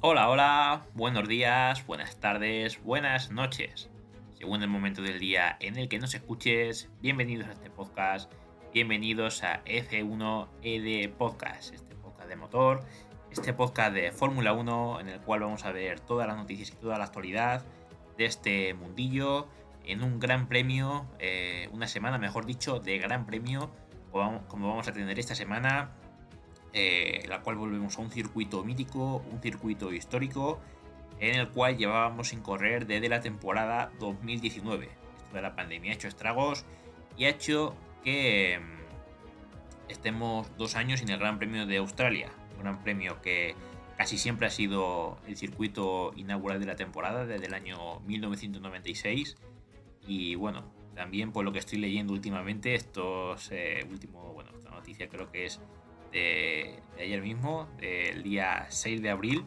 Hola, hola, buenos días, buenas tardes, buenas noches. Según el momento del día en el que nos escuches, bienvenidos a este podcast, bienvenidos a F1 ED Podcast, este podcast de motor, este podcast de Fórmula 1 en el cual vamos a ver todas las noticias y toda la actualidad de este mundillo en un gran premio, una semana mejor dicho, de gran premio, como vamos a tener esta semana. La cual volvemos a un circuito mítico, un circuito histórico en el cual llevábamos sin correr desde la temporada 2019. Esto de la pandemia ha hecho estragos y ha hecho que estemos 2 años sin el Gran Premio de Australia, un Gran Premio que casi siempre ha sido el circuito inaugural de la temporada desde el año 1996. Y bueno, también por lo que estoy leyendo últimamente, esta noticia creo que es de ayer mismo, el día 6 de abril,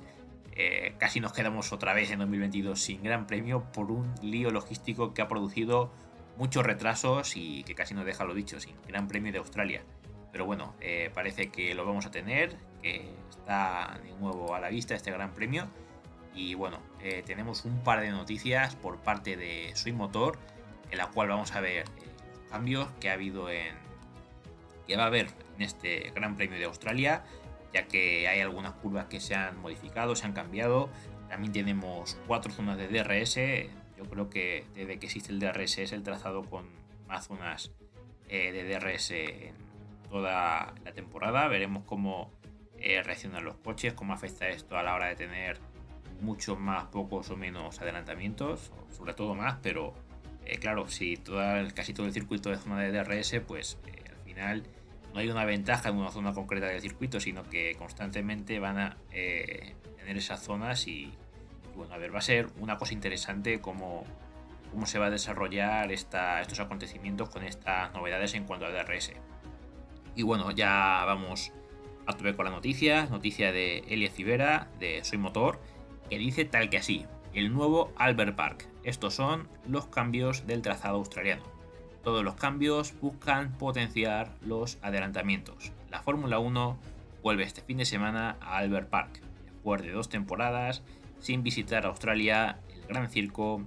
casi nos quedamos otra vez en 2022 sin gran premio por un lío logístico que ha producido muchos retrasos y que casi nos deja, lo dicho, sin gran premio de Australia. Pero bueno, parece que lo vamos a tener, que está de nuevo a la vista este gran premio. Y bueno, tenemos un par de noticias por parte de Soy Motor, en la cual vamos a ver los cambios que ha habido que va a haber en este Gran Premio de Australia, ya que hay algunas curvas que se han modificado, se han cambiado. También tenemos 4 zonas de DRS. Yo creo que desde que existe el DRS es el trazado con más zonas de DRS en toda la temporada. Veremos cómo reaccionan los coches, cómo afecta esto a la hora de tener muchos más, pocos o menos adelantamientos, sobre todo más, pero claro, si casi todo el circuito es zona de DRS, pues al final no hay una ventaja en una zona concreta del circuito, sino que constantemente van a tener esas zonas y bueno, a ver, va a ser una cosa interesante cómo se va a desarrollar estos acontecimientos con estas novedades en cuanto a DRS. Y bueno, ya vamos a tope con la noticia de Elie Civera, de Soy Motor, que dice tal que así: el nuevo Albert Park. Estos son los cambios del trazado australiano. Todos los cambios buscan potenciar los adelantamientos. La Fórmula 1 vuelve este fin de semana a Albert Park. Después de 2 temporadas sin visitar Australia, el Gran Circo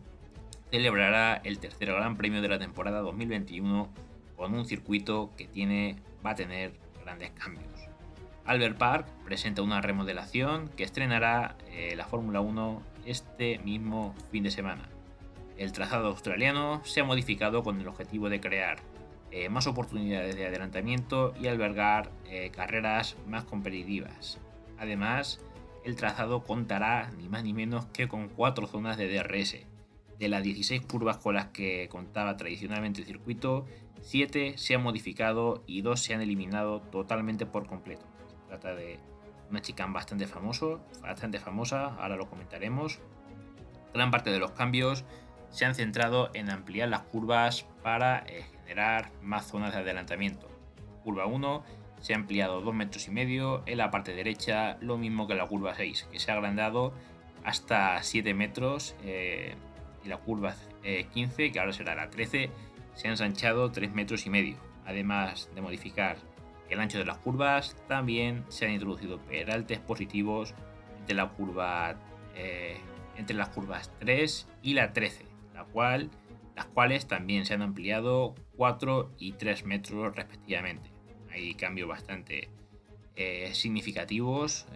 celebrará el tercer Gran Premio de la temporada 2021 con un circuito que va a tener grandes cambios. Albert Park presenta una remodelación que estrenará la Fórmula 1 este mismo fin de semana. El trazado australiano se ha modificado con el objetivo de crear más oportunidades de adelantamiento y albergar carreras más competitivas. Además, el trazado contará ni más ni menos que con 4 zonas de DRS. De las 16 curvas con las que contaba tradicionalmente el circuito, 7 se han modificado y 2 se han eliminado totalmente por completo. Se trata de una chicane bastante famosa, ahora lo comentaremos. Gran parte de los cambios se han centrado en ampliar las curvas para generar más zonas de adelantamiento. Curva 1 se ha ampliado 2,5 metros en la parte derecha, lo mismo que la curva 6, que se ha agrandado hasta 7 metros, y la curva 15, que ahora será la 13, se ha ensanchado 3,5 metros. Además de modificar el ancho de las curvas, también se han introducido peraltes positivos entre las curvas 3 y la 13. Las cuales también se han ampliado 4 y 3 metros respectivamente. Hay cambios bastante significativos.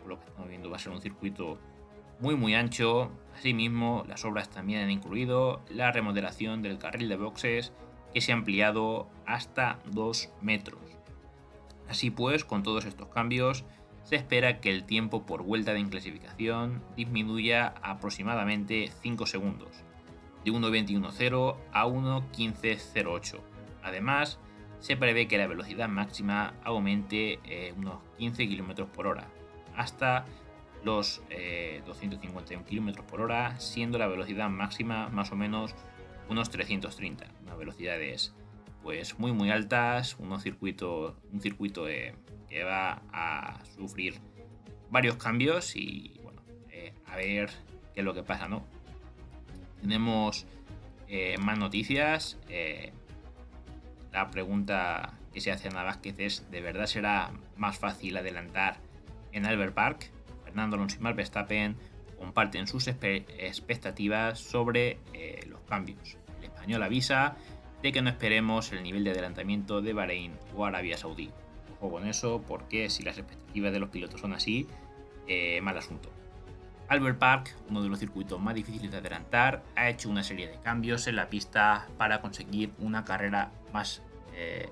Por lo que estamos viendo, va a ser un circuito muy muy ancho. Asimismo, las obras también han incluido la remodelación del carril de boxes, que se ha ampliado hasta 2 metros. Así pues, con todos estos cambios, se espera que el tiempo por vuelta de clasificación disminuya aproximadamente 5 segundos. De 1.21.0 a 1.15.08. Además, se prevé que la velocidad máxima aumente unos 15 km por hora, hasta los 251 km por hora, siendo la velocidad máxima más o menos unos 330. Unas velocidades pues muy muy altas, un circuito que va a sufrir varios cambios y bueno, a ver qué es lo que pasa, ¿no? Tenemos más noticias. La pregunta que se hace a Navázquez es: ¿de verdad será más fácil adelantar en Albert Park? Fernando Alonso y Max Verstappen comparten sus expectativas sobre los cambios. El español avisa de que no esperemos el nivel de adelantamiento de Bahrein o Arabia Saudí. Ojo con eso, porque si las expectativas de los pilotos son así, mal asunto. Albert Park, uno de los circuitos más difíciles de adelantar, ha hecho una serie de cambios en la pista para conseguir una carrera más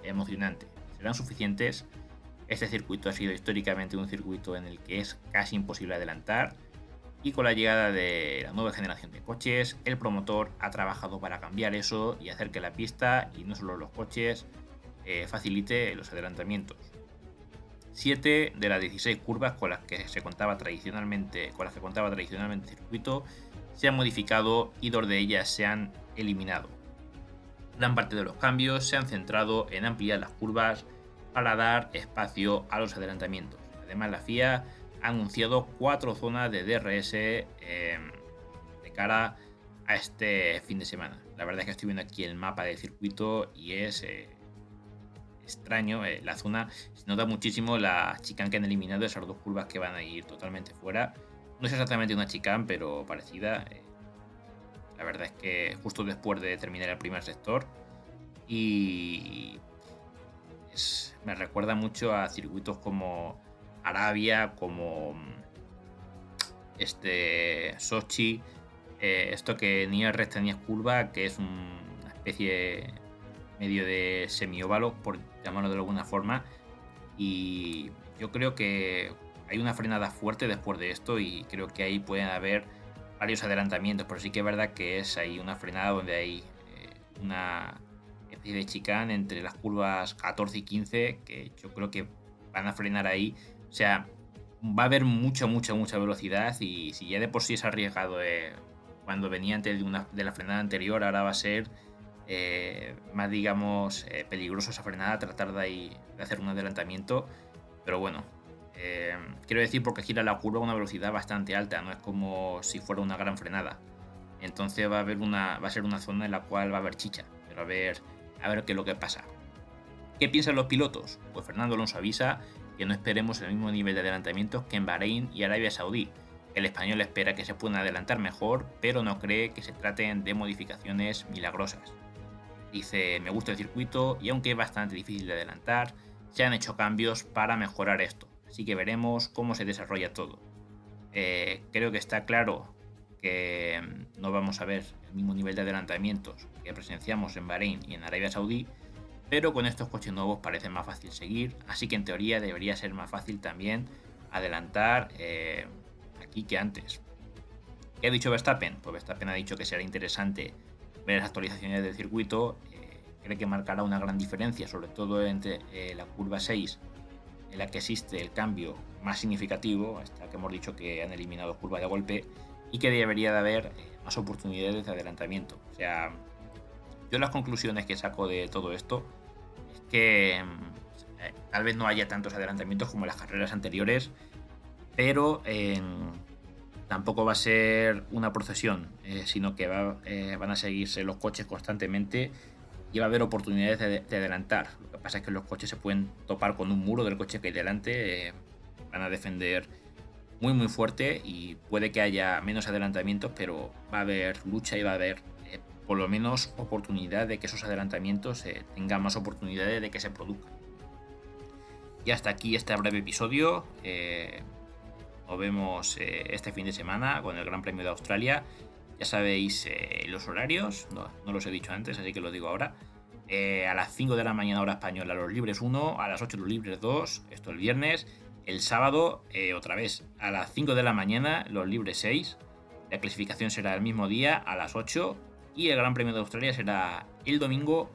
emocionante. ¿Serán suficientes? Este circuito ha sido históricamente un circuito en el que es casi imposible adelantar, y con la llegada de la nueva generación de coches, el promotor ha trabajado para cambiar eso y hacer que la pista, y no solo los coches, facilite los adelantamientos. 7 de las 16 curvas con las que contaba tradicionalmente el circuito se han modificado y 2 de ellas se han eliminado. Gran parte de los cambios se han centrado en ampliar las curvas para dar espacio a los adelantamientos. Además, la FIA ha anunciado 4 zonas de DRS de cara a este fin de semana. La verdad es que estoy viendo aquí el mapa del circuito y es extraño. La zona se nota muchísimo la chicane que han eliminado, esas 2 curvas que van a ir totalmente fuera. No es exactamente una chicane, pero parecida. La verdad es que justo después de terminar el primer sector, y me recuerda mucho a circuitos como Arabia, como Sochi, esto que ni es recta ni es curva, que es una especie medio de semióvalo, por llamarlo de alguna forma, y yo creo que hay una frenada fuerte después de esto y creo que ahí pueden haber varios adelantamientos, pero sí que es verdad que es ahí una frenada donde hay una especie de chicane entre las curvas 14 y 15 que yo creo que van a frenar ahí. O sea, va a haber mucha velocidad, y si ya de por sí es arriesgado cuando venía antes de la frenada anterior, ahora va a ser más, digamos, peligroso esa frenada, tratar de hacer un adelantamiento. Pero bueno, quiero decir, porque gira la curva a una velocidad bastante alta, no es como si fuera una gran frenada. Entonces va a ser una zona en la cual va a haber chicha, pero a ver qué es lo que pasa. ¿Qué piensan los pilotos? Pues Fernando Alonso avisa que no esperemos el mismo nivel de adelantamientos que en Bahrein y Arabia Saudí. El español espera que se puedan adelantar mejor, pero no cree que se traten de modificaciones milagrosas. Dice: me gusta el circuito y aunque es bastante difícil de adelantar, se han hecho cambios para mejorar esto, así que veremos cómo se desarrolla todo. Creo que está claro que no vamos a ver el mismo nivel de adelantamientos que presenciamos en Bahrein y en Arabia Saudí, pero con estos coches nuevos parece más fácil seguir, así que en teoría debería ser más fácil también adelantar aquí que antes. ¿Qué ha dicho Verstappen? Pues Verstappen ha dicho que será interesante ver las actualizaciones del circuito. Cree que marcará una gran diferencia, sobre todo entre la curva 6, en la que existe el cambio más significativo, hasta que hemos dicho que han eliminado curva de golpe, y que debería de haber más oportunidades de adelantamiento. O sea, yo las conclusiones que saco de todo esto es que tal vez no haya tantos adelantamientos como en las carreras anteriores, pero tampoco va a ser una procesión, sino que van a seguirse los coches constantemente y va a haber oportunidades de adelantar. Lo que pasa es que los coches se pueden topar con un muro del coche que hay delante, van a defender muy fuerte y puede que haya menos adelantamientos, pero va a haber lucha y va a haber por lo menos oportunidad de que esos adelantamientos tengan más oportunidades de que se produzcan. Y hasta aquí este breve episodio. Nos vemos este fin de semana con el Gran Premio de Australia. Ya sabéis los horarios, no los he dicho antes, así que los digo ahora. A las 5 de la mañana hora española los libres 1, a las 8 los libres 2, esto el viernes. El sábado otra vez a las 5 de la mañana los libres 6, la clasificación será el mismo día a las 8 y el Gran Premio de Australia será el domingo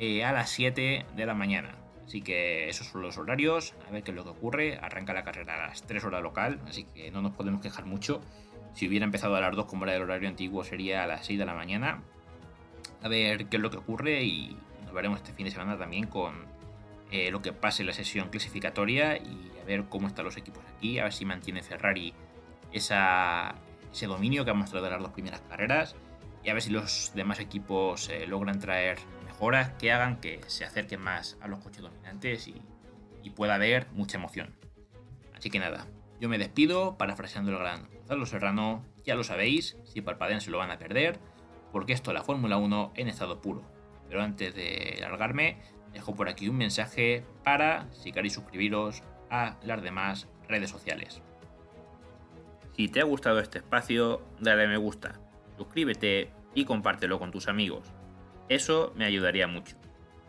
a las 7 de la mañana. Así que esos son los horarios, a ver qué es lo que ocurre. Arranca la carrera a las 3 horas local, así que no nos podemos quejar mucho. Si hubiera empezado a las 2 como era el horario antiguo, sería a las 6 de la mañana. A ver qué es lo que ocurre y nos veremos este fin de semana también con lo que pase en la sesión clasificatoria y a ver cómo están los equipos aquí, a ver si mantiene Ferrari ese dominio que ha mostrado en las 2 primeras carreras y a ver si los demás equipos logran traer mejoras que hagan que se acerquen más a los coches dominantes y pueda haber mucha emoción. Así que nada, Yo me despido parafraseando el gran Gonzalo Serrano. Ya lo sabéis, si parpadean se lo van a perder, porque esto es la Fórmula 1 en estado puro. Pero antes de largarme, dejo por aquí un mensaje para, si queréis, suscribiros a las demás redes sociales. Si te ha gustado este espacio, dale a me gusta, suscríbete y compártelo con tus amigos. Eso me ayudaría mucho.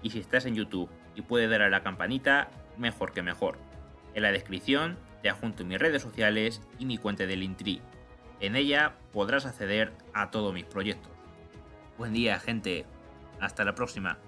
Y si estás en YouTube y puedes dar a la campanita, mejor que mejor. En la descripción te adjunto mis redes sociales y mi cuenta de Linktree. En ella podrás acceder a todos mis proyectos. Buen día, gente. Hasta la próxima.